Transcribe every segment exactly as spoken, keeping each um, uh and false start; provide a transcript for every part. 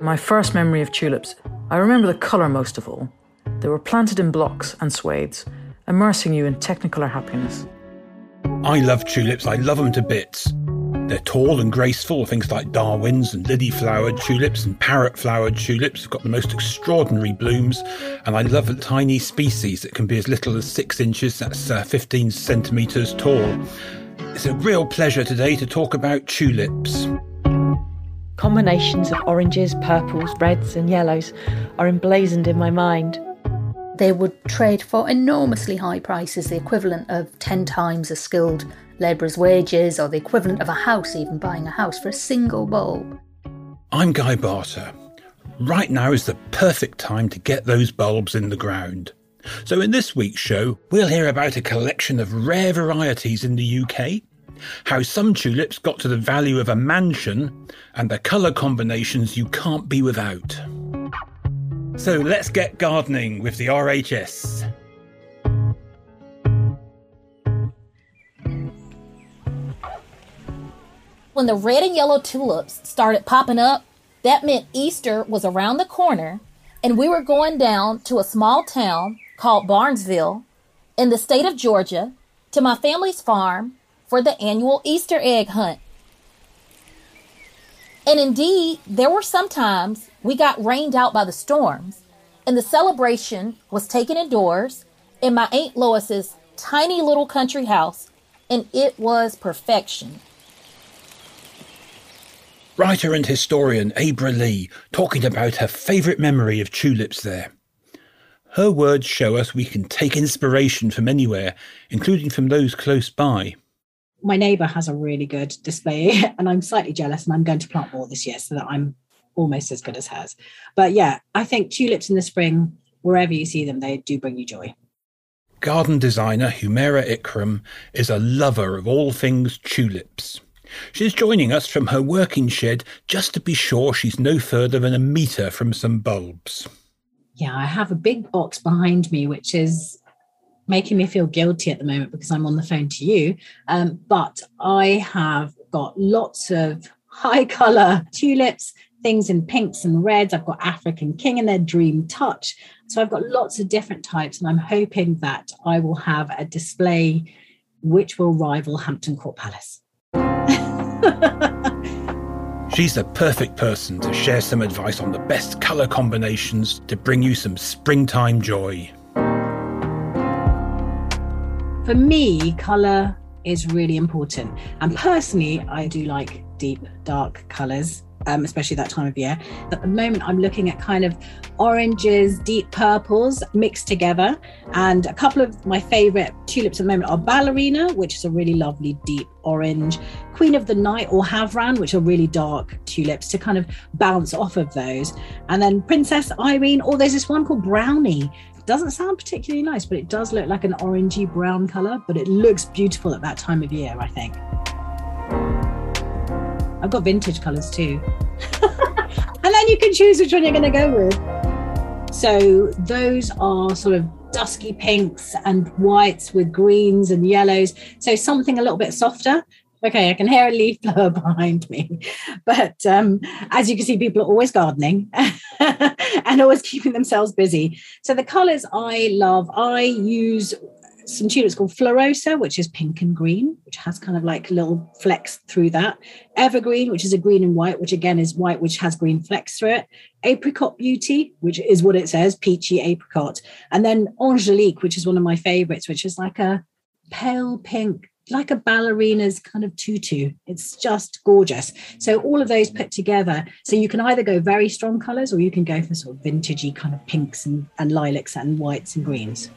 My first memory of tulips, I remember the colour most of all. They were planted in blocks and swathes, immersing you in technicolor happiness. I love tulips, I love them to bits. They're tall and graceful, things like Darwin's and lily-flowered tulips and parrot-flowered tulips have got the most extraordinary blooms, and I love the tiny species that can be as little as six inches, that's uh, fifteen centimetres tall. It's a real pleasure today to talk about tulips. Combinations of oranges, purples, reds and yellows are emblazoned in my mind. They would trade for enormously high prices, the equivalent of ten times a skilled labourer's wages, or the equivalent of a house, even buying a house for a single bulb. I'm Guy Barter. Right now is the perfect time to get those bulbs in the ground. So in this week's show, we'll hear about a collection of rare varieties in the U K, how some tulips got to the value of a mansion, and the colour combinations you can't be without. So let's get gardening with the R H S. When the red and yellow tulips started popping up, that meant Easter was around the corner, and we were going down to a small town called Barnesville in the state of Georgia to my family's farm for the annual Easter egg hunt. And indeed, there were some times we got rained out by the storms, and the celebration was taken indoors in my Aunt Lois's tiny little country house, and it was perfection. Writer and historian Abra Lee talking about her favourite memory of tulips there. Her words show us we can take inspiration from anywhere, including from those close by. My neighbour has a really good display and I'm slightly jealous, and I'm going to plant more this year so that I'm almost as good as hers. But yeah, I think tulips in the spring, wherever you see them, they do bring you joy. Garden designer Humera Ikram is a lover of all things tulips. She's joining us from her working shed just to be sure she's no further than a metre from some bulbs. Yeah, I have a big box behind me, which is making me feel guilty at the moment because I'm on the phone to you. Um, but I have got lots of high colour tulips, things in pinks and reds. I've got African King in their dream touch. So I've got lots of different types, and I'm hoping that I will have a display which will rival Hampton Court Palace. She's the perfect person to share some advice on the best colour combinations to bring you some springtime joy. For me, colour is really important. And personally, I do like deep, dark colours, um, especially that time of year. At the moment, I'm looking at kind of oranges, deep purples mixed together. And a couple of my favourite tulips at the moment are Ballerina, which is a really lovely deep orange, Queen of the Night or Havran, which are really dark tulips to kind of bounce off of those. And then Princess Irene, or there's this one called Brownie. Doesn't sound particularly nice, but it does look like an orangey brown colour, but it looks beautiful at that time of year, I think. I've got vintage colours too. And then you can choose which one you're going to go with. So those are sort of dusky pinks and whites with greens and yellows. So something a little bit softer. Okay, I can hear a leaf blower behind me. But um, as you can see, people are always gardening and always keeping themselves busy. So the colours I love, I use some tulips called Florosa, which is pink and green, which has kind of like little flecks through that. Evergreen, which is a green and white, which again is white, which has green flecks through it. Apricot Beauty, which is what it says, peachy apricot. And then Angelique, which is one of my favourites, which is like a pale pink, like a ballerina's kind of tutu. It's just gorgeous. So all of those put together. So you can either go very strong colours or you can go for sort of vintagey kind of pinks and, and lilacs and whites and greens.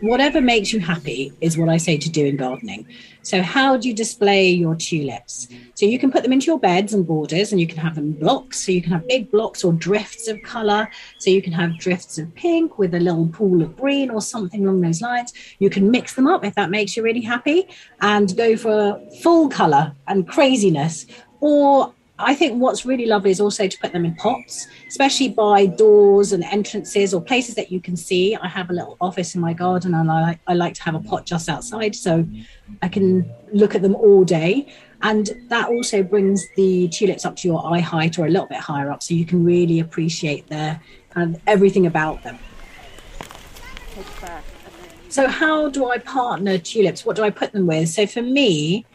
Whatever makes you happy is what I say to do in gardening. So how do you display your tulips? So you can put them into your beds and borders, and you can have them in blocks. So you can have big blocks or drifts of colour. So you can have drifts of pink with a little pool of green or something along those lines. You can mix them up if that makes you really happy and go for full colour and craziness. Or I think what's really lovely is also to put them in pots, especially by doors and entrances or places that you can see. I have a little office in my garden, and I like, I like to have a pot just outside so I can look at them all day. And that also brings the tulips up to your eye height or a little bit higher up, so you can really appreciate their kind of everything about them. So how do I partner tulips? What do I put them with? So for me,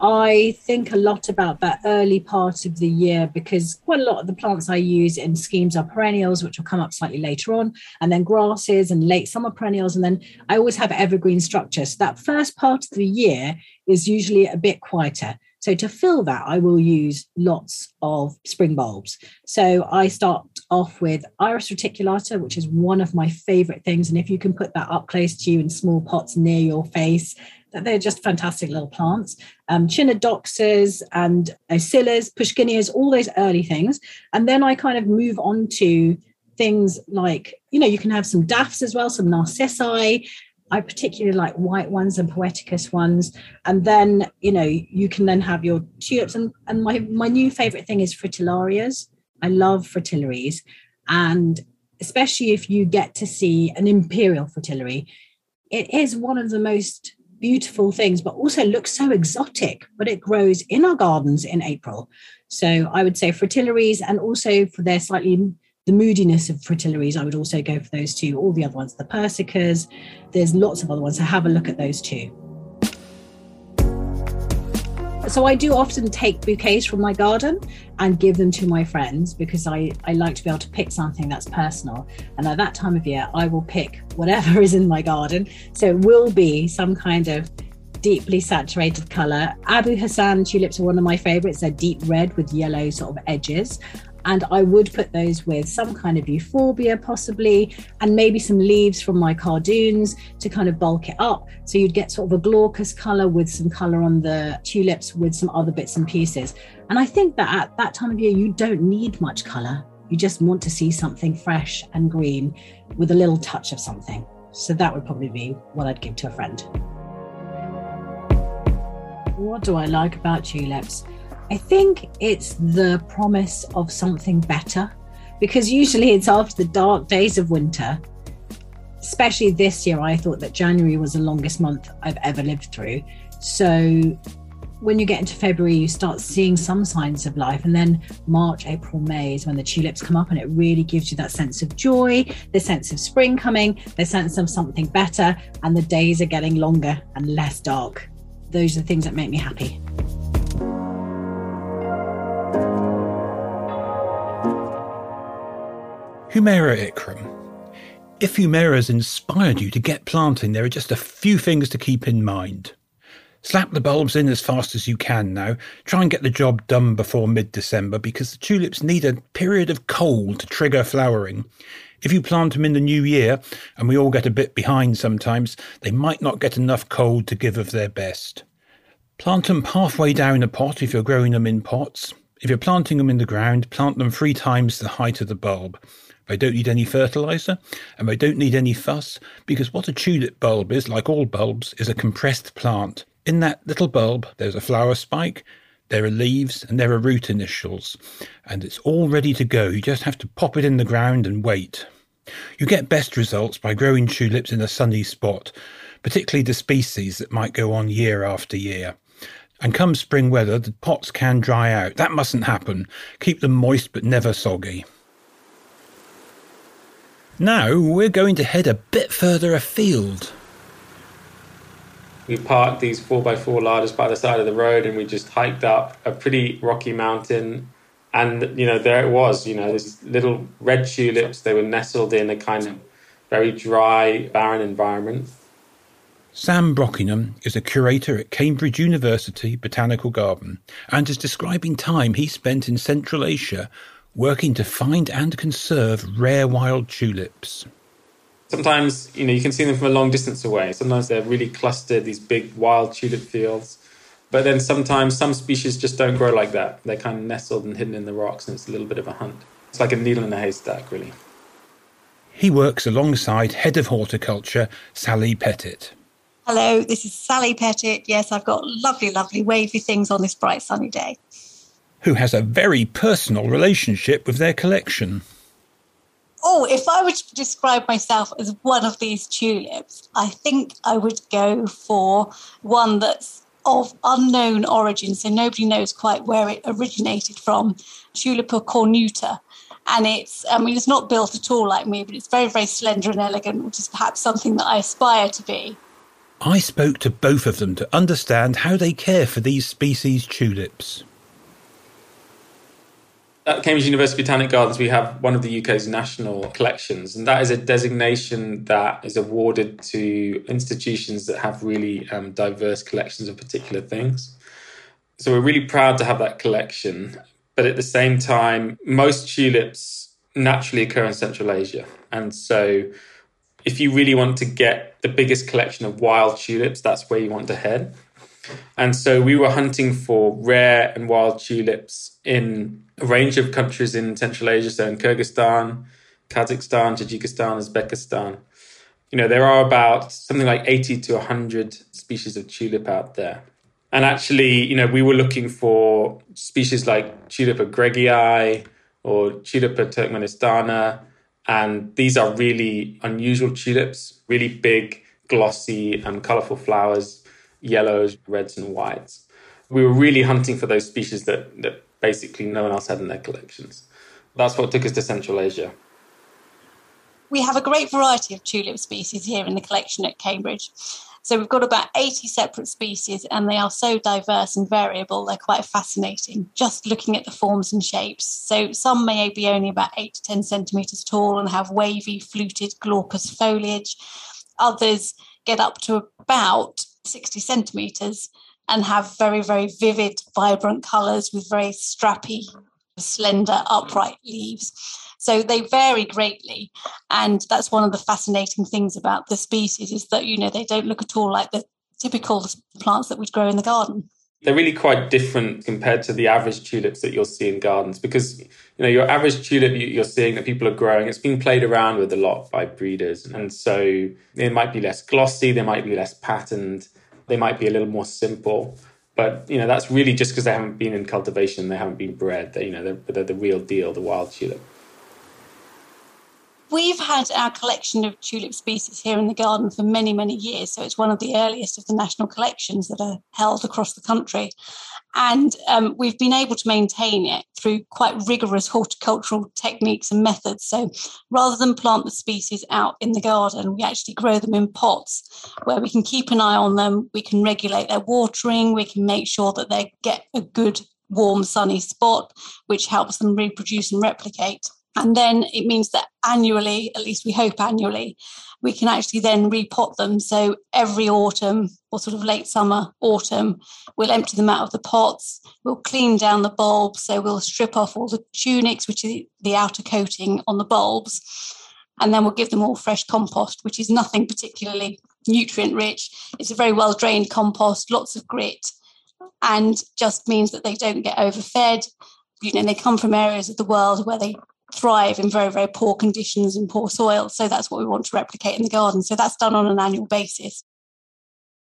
I think a lot about that early part of the year, because quite a lot of the plants I use in schemes are perennials, which will come up slightly later on, and then grasses and late summer perennials. And then I always have evergreen structures. So that first part of the year is usually a bit quieter. So to fill that, I will use lots of spring bulbs. So I start off with Iris reticulata, which is one of my favorite things. And if you can put that up close to you in small pots near your face, they're just fantastic little plants. Um, Chinodoxas and Osillas, Pushkinias, all those early things. And then I kind of move on to things like, you know, you can have some daffs as well, some narcissi. I particularly like white ones and poeticus ones. And then, you know, you can then have your tulips. And, and my, my new favourite thing is fritillarias. I love fritillaries. And especially if you get to see an imperial fritillary, it is one of the most beautiful things, but also looks so exotic. But it grows in our gardens in April. So I would say fritillaries, and also for their slightly... the moodiness of fritillaries, I would also go for those two. All the other ones, the persicas, there's lots of other ones, so have a look at those too. So I do often take bouquets from my garden and give them to my friends, because I, I like to be able to pick something that's personal. And at that time of year, I will pick whatever is in my garden. So it will be some kind of deeply saturated colour. Abu Hassan tulips are one of my favourites. They're deep red with yellow sort of edges. And I would put those with some kind of euphorbia possibly, and maybe some leaves from my cardoons to kind of bulk it up. So you'd get sort of a glaucous colour with some colour on the tulips with some other bits and pieces. And I think that at that time of year, you don't need much colour. You just want to see something fresh and green with a little touch of something. So that would probably be what I'd give to a friend. What do I like about tulips? I think it's the promise of something better, because usually it's after the dark days of winter. Especially this year, I thought that January was the longest month I've ever lived through. So when you get into February, you start seeing some signs of life. And then March, April, May is when the tulips come up, and it really gives you that sense of joy, the sense of spring coming, the sense of something better, and the days are getting longer and less dark. Those are the things that make me happy. Humera Ikram. If Humera's inspired you to get planting, there are just a few things to keep in mind. Slap the bulbs in as fast as you can now. Try and get the job done before mid-December because the tulips need a period of cold to trigger flowering. If you plant them in the new year, and we all get a bit behind sometimes, they might not get enough cold to give of their best. Plant them halfway down a pot if you're growing them in pots. If you're planting them in the ground, plant them three times the height of the bulb. They don't need any fertiliser and they don't need any fuss because what a tulip bulb is, like all bulbs, is a compressed plant. In that little bulb, there's a flower spike, there are leaves and there are root initials, and it's all ready to go. You just have to pop it in the ground and wait. You get best results by growing tulips in a sunny spot, particularly the species that might go on year after year. And come spring weather, the pots can dry out. That mustn't happen. Keep them moist but never soggy. Now we're going to head a bit further afield. We parked these four by four larders by the side of the road and we just hiked up a pretty rocky mountain. And, you know, there it was, you know, these little red tulips. They were nestled in a kind of very dry, barren environment. Sam Brockingham is a curator at Cambridge University Botanical Garden and is describing time he spent in Central Asia working to find and conserve rare wild tulips. Sometimes, you know, you can see them from a long distance away. Sometimes they're really clustered, these big wild tulip fields. But then sometimes some species just don't grow like that. They're kind of nestled and hidden in the rocks, and it's a little bit of a hunt. It's like a needle in a haystack, really. He works alongside Head of Horticulture, Sally Pettit. Hello, this is Sally Pettit. Yes, I've got lovely, lovely wavy things on this bright sunny day. Who has a very personal relationship with their collection. Oh, if I were to describe myself as one of these tulips, I think I would go for one that's of unknown origin, so nobody knows quite where it originated from, Tulipa cornuta. And it's, I mean, it's not built at all like me, but it's very, very slender and elegant, which is perhaps something that I aspire to be. I spoke to both of them to understand how they care for these species tulips. At Cambridge University Botanic Gardens, we have one of the U K's national collections, and that is a designation that is awarded to institutions that have really um, diverse collections of particular things. So we're really proud to have that collection. But at the same time, most tulips naturally occur in Central Asia. And so if you really want to get the biggest collection of wild tulips, that's where you want to head. And so we were hunting for rare and wild tulips in a range of countries in Central Asia, so in Kyrgyzstan, Kazakhstan, Tajikistan, Uzbekistan. You know, there are about something like eighty to one hundred species of tulip out there. And actually, you know, we were looking for species like Tulipa greigii or Tulipa turkmenistana. And these are really unusual tulips, really big, glossy and colourful flowers. Yellows, reds and whites. We were really hunting for those species that, that basically no one else had in their collections. That's what took us to Central Asia. We have a great variety of tulip species here in the collection at Cambridge. So we've got about eighty separate species and they are so diverse and variable, they're quite fascinating, just looking at the forms and shapes. So some may be only about eight to ten centimetres tall and have wavy, fluted, glaucous foliage. Others get up to about sixty centimetres and have very, very vivid, vibrant colours with very strappy, slender, upright leaves. So they vary greatly. And that's one of the fascinating things about the species is that, you know, they don't look at all like the typical plants that would grow in the garden. They're really quite different compared to the average tulips that you'll see in gardens because, you know, your average tulip you're seeing that people are growing, it's been played around with a lot by breeders. And so they might be less glossy, they might be less patterned, they might be a little more simple. But, you know, that's really just because they haven't been in cultivation, they haven't been bred. They, you know, they're, they're the real deal, the wild tulip. We've had our collection of tulip species here in the garden for many, many years. So it's one of the earliest of the national collections that are held across the country. And um, we've been able to maintain it through quite rigorous horticultural techniques and methods. So rather than plant the species out in the garden, we actually grow them in pots where we can keep an eye on them. We can regulate their watering. We can make sure that they get a good, warm, sunny spot, which helps them reproduce and replicate. And then it means that annually, at least we hope annually, we can actually then repot them. So every autumn or sort of late summer, autumn, we'll empty them out of the pots. We'll clean down the bulbs. So we'll strip off all the tunics, which is the outer coating on the bulbs. And then we'll give them all fresh compost, which is nothing particularly nutrient rich. It's a very well drained compost, lots of grit, and just means that they don't get overfed. You know, they come from areas of the world where they thrive in very, very poor conditions and poor soil. So that's what we want to replicate in the garden. So that's done on an annual basis.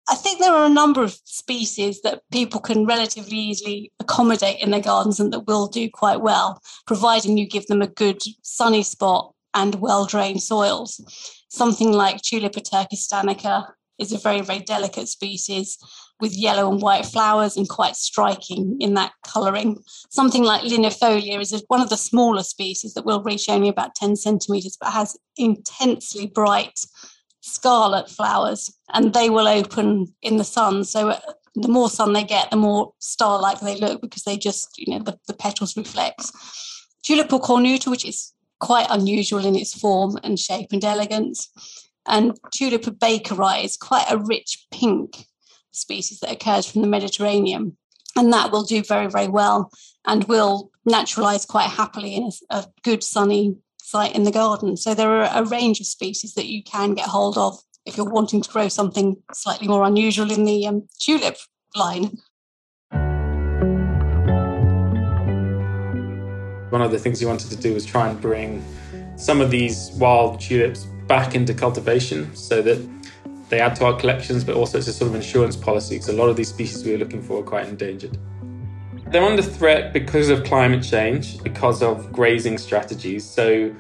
I think there are a number of species that people can relatively easily accommodate in their gardens and that will do quite well, providing you give them a good sunny spot and well-drained soils. Something like Tulipa turkestanica is a very, very delicate species with yellow and white flowers and quite striking in that colouring. Something like linifolia is one of the smaller species that will reach only about ten centimetres, but has intensely bright scarlet flowers, and they will open in the sun. So the more sun they get, the more star-like they look, because they just, you know, the, the petals reflect. Tulipa cornuta, which is quite unusual in its form and shape and elegance. And Tulipa bakeri is quite a rich pink species that occurs from the Mediterranean, and that will do very, very well and will naturalise quite happily in a, a good sunny site in the garden. So there are a range of species that you can get hold of if you're wanting to grow something slightly more unusual in the um, tulip line. One of the things you wanted to do was try and bring some of these wild tulips back into cultivation so that they add to our collections, but also it's a sort of insurance policy, because a lot of these species we were looking for are quite endangered. They're under threat because of climate change, because of grazing strategies. So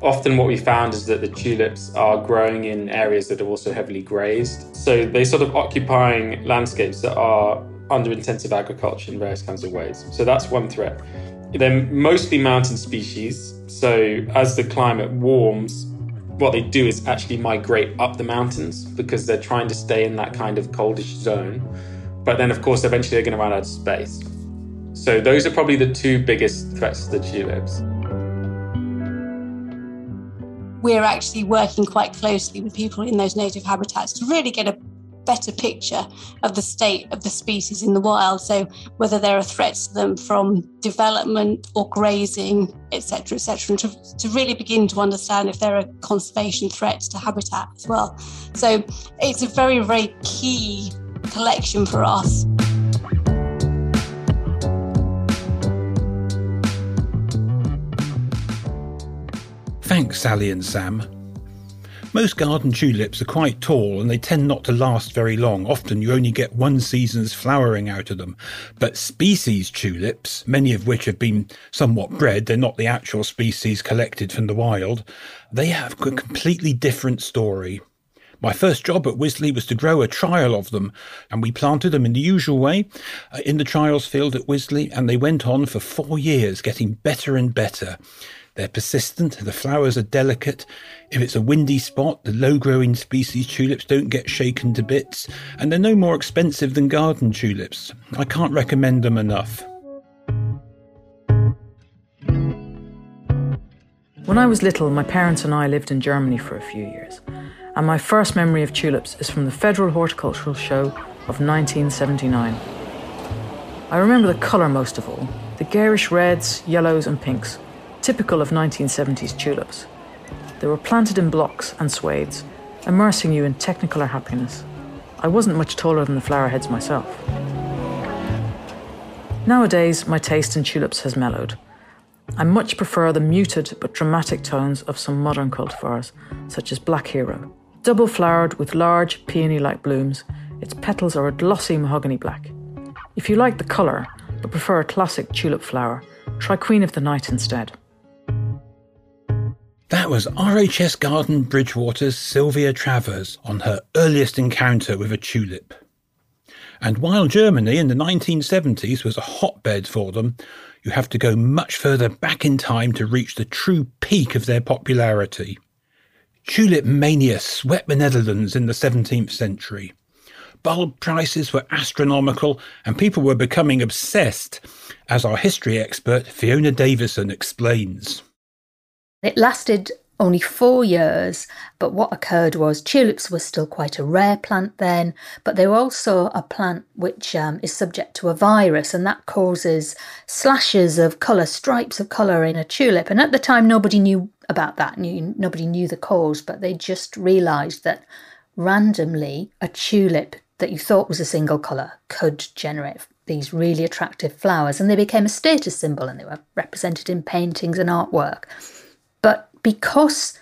often what we found is that the tulips are growing in areas that are also heavily grazed. So they're sort of occupying landscapes that are under intensive agriculture in various kinds of ways. So that's one threat. They're mostly mountain species. So as the climate warms, what they do is actually migrate up the mountains because they're trying to stay in that kind of coldish zone. But then, of course, eventually they're going to run out of space. So those are probably the two biggest threats to the tulips. We're actually working quite closely with people in those native habitats to really get a better picture of the state of the species in the wild. So whether there are threats to them from development or grazing, et cetera, et cetera, and to, to really begin to understand if there are conservation threats to habitat as well. So it's a very, very key collection for us. Thanks, Sally and Sam. Most garden tulips are quite tall and they tend not to last very long. Often you only get one season's flowering out of them. But species tulips, many of which have been somewhat bred, they're not the actual species collected from the wild, they have a completely different story. My first job at Wisley was to grow a trial of them, and we planted them in the usual way in the trials field at Wisley, and they went on for four years, getting better and better. They're persistent, the flowers are delicate. If it's a windy spot, the low-growing species tulips don't get shaken to bits, and they're no more expensive than garden tulips. I can't recommend them enough. When I was little, my parents and I lived in Germany for a few years, and my first memory of tulips is from the Federal Horticultural Show of nineteen seventy-nine. I remember the colour most of all, the garish reds, yellows and pinks, typical of nineteen seventies tulips. They were planted in blocks and swathes, immersing you in technicolor happiness. I wasn't much taller than the flower heads myself. Nowadays, my taste in tulips has mellowed. I much prefer the muted but dramatic tones of some modern cultivars, such as Black Hero. Double-flowered with large, peony-like blooms, its petals are a glossy mahogany black. If you like the colour, but prefer a classic tulip flower, try Queen of the Night instead. That was R H S Garden Bridgewater's Sylvia Travers on her earliest encounter with a tulip. And while Germany in the nineteen seventies was a hotbed for them, you have to go much further back in time to reach the true peak of their popularity. Tulip mania swept the Netherlands in the seventeenth century. Bulb prices were astronomical and people were becoming obsessed, as our history expert Fiona Davison explains. It lasted only four years, but what occurred was tulips were still quite a rare plant then, but they were also a plant which um, is subject to a virus, and that causes slashes of colour, stripes of colour in a tulip. And at the time, nobody knew about that, knew, nobody knew the cause, but they just realised that randomly a tulip that you thought was a single colour could generate these really attractive flowers, and they became a status symbol and they were represented in paintings and artwork. But because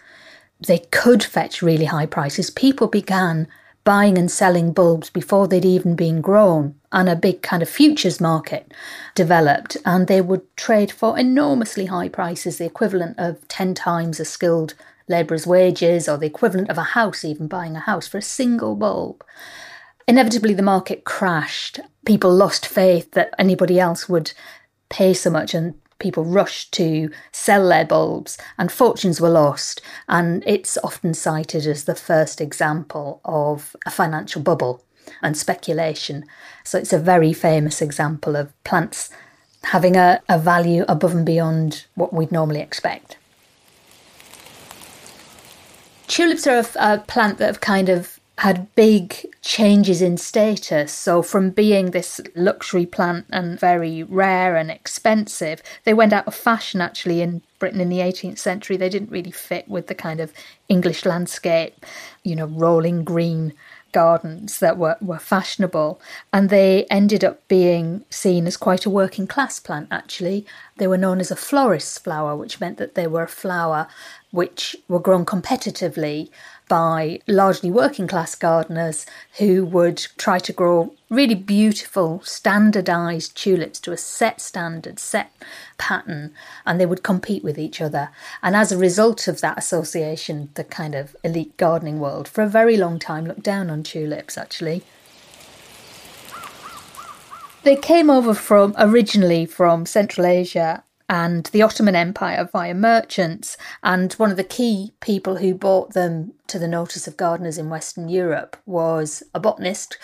they could fetch really high prices, people began buying and selling bulbs before they'd even been grown, and a big kind of futures market developed, and they would trade for enormously high prices, the equivalent of ten times a skilled labourer's wages, or the equivalent of a house, even buying a house for a single bulb. Inevitably, the market crashed. People lost faith that anybody else would pay so much, and people rushed to sell their bulbs, and fortunes were lost. And it's often cited as the first example of a financial bubble and speculation. So it's a very famous example of plants having a, a value above and beyond what we'd normally expect. Tulips are a, a plant that have kind of had big changes in status. So from being this luxury plant and very rare and expensive, they went out of fashion actually in Britain in the eighteenth century. They didn't really fit with the kind of English landscape, you know, rolling green gardens that were, were fashionable. And they ended up being seen as quite a working class plant actually. They were known as a florist's flower, which meant that they were a flower which were grown competitively by largely working class gardeners who would try to grow really beautiful standardised tulips to a set standard, set pattern, and they would compete with each other. And as a result of that association, the kind of elite gardening world for a very long time looked down on tulips actually. They came over from originally from Central Asia and the Ottoman Empire via merchants, and one of the key people who brought them to the notice of gardeners in Western Europe was a botanist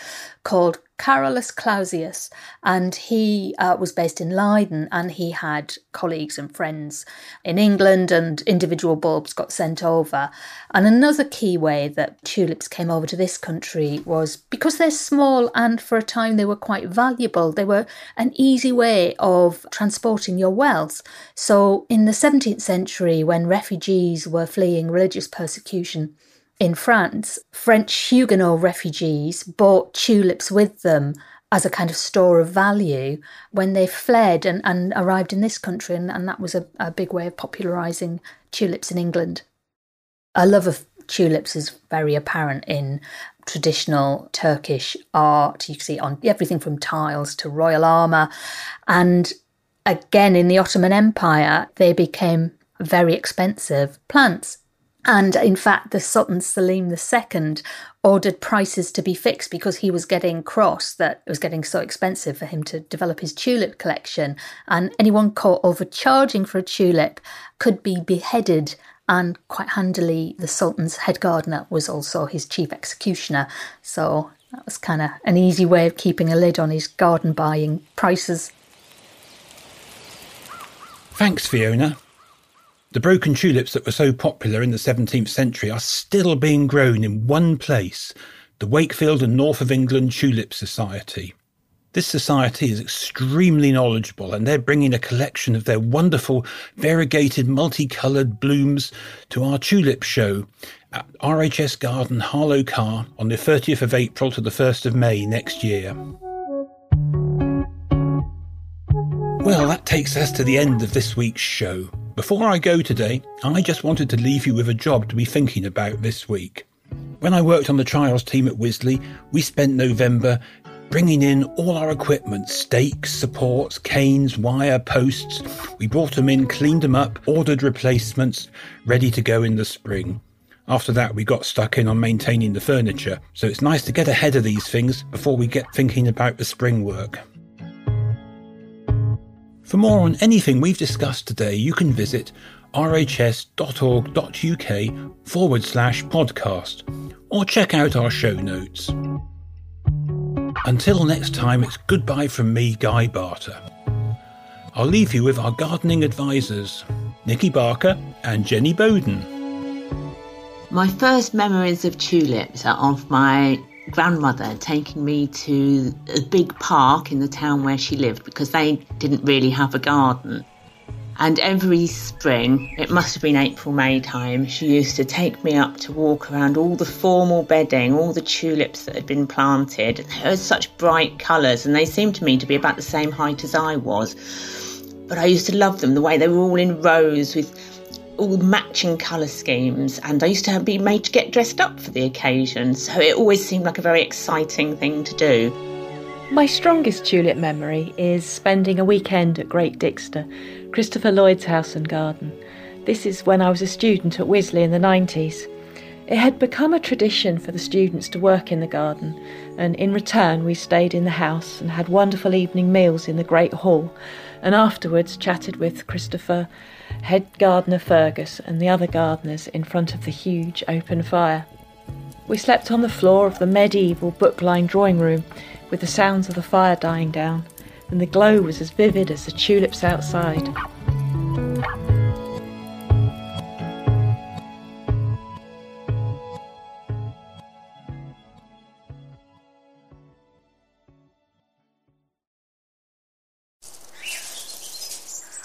called Carolus Clausius, and he uh, was based in Leiden, and he had colleagues and friends in England, and individual bulbs got sent over. And another key way that tulips came over to this country was because they're small and for a time they were quite valuable. They were an easy way of transporting your wealth. So in the seventeenth century, when refugees were fleeing religious persecution in France, French Huguenot refugees bought tulips with them as a kind of store of value when they fled and, and arrived in this country, and, and that was a, a big way of popularising tulips in England. A love of tulips is very apparent in traditional Turkish art. You can see on everything from tiles to royal armour. And again, in the Ottoman Empire, they became very expensive plants. And in fact, the Sultan Selim the Second ordered prices to be fixed because he was getting cross that it was getting so expensive for him to develop his tulip collection. And anyone caught overcharging for a tulip could be beheaded. And quite handily, the Sultan's head gardener was also his chief executioner. So that was kind of an easy way of keeping a lid on his garden buying prices. Thanks, Fiona. The broken tulips that were so popular in the seventeenth century are still being grown in one place, the Wakefield and North of England Tulip Society. This society is extremely knowledgeable, and they're bringing a collection of their wonderful, variegated, multicoloured blooms to our tulip show at R H S Garden, Harlow Carr, on the thirtieth of April to the first of May next year. Well, that takes us to the end of this week's show. Before I go today, I just wanted to leave you with a job to be thinking about this week. When I worked on the trials team at Wisley, we spent November bringing in all our equipment, stakes, supports, canes, wire, posts. We brought them in, cleaned them up, ordered replacements, ready to go in the spring. After that, we got stuck in on maintaining the furniture, so it's nice to get ahead of these things before we get thinking about the spring work. For more on anything we've discussed today, you can visit rhs.org.uk forward slash podcast or check out our show notes. Until next time, it's goodbye from me, Guy Barter. I'll leave you with our gardening advisors, Nikki Barker, and Jenny Bowden. My first memories of tulips are of my grandmother taking me to a big park in the town where she lived, because they didn't really have a garden. And every spring, it must have been April, May time, she used to take me up to walk around all the formal bedding, all the tulips that had been planted. And they were such bright colours, and they seemed to me to be about the same height as I was. But I used to love them, the way they were all in rows with all matching colour schemes, and I used to be made to get dressed up for the occasion, so it always seemed like a very exciting thing to do. My strongest tulip memory is spending a weekend at Great Dixter, Christopher Lloyd's house and garden. This is when I was a student at Wisley in the nineties. It had become a tradition for the students to work in the garden, and in return we stayed in the house and had wonderful evening meals in the Great Hall, and afterwards chatted with Christopher, head gardener Fergus, and the other gardeners in front of the huge open fire. We slept on the floor of the medieval book-lined drawing room, with the sounds of the fire dying down, and the glow was as vivid as the tulips outside.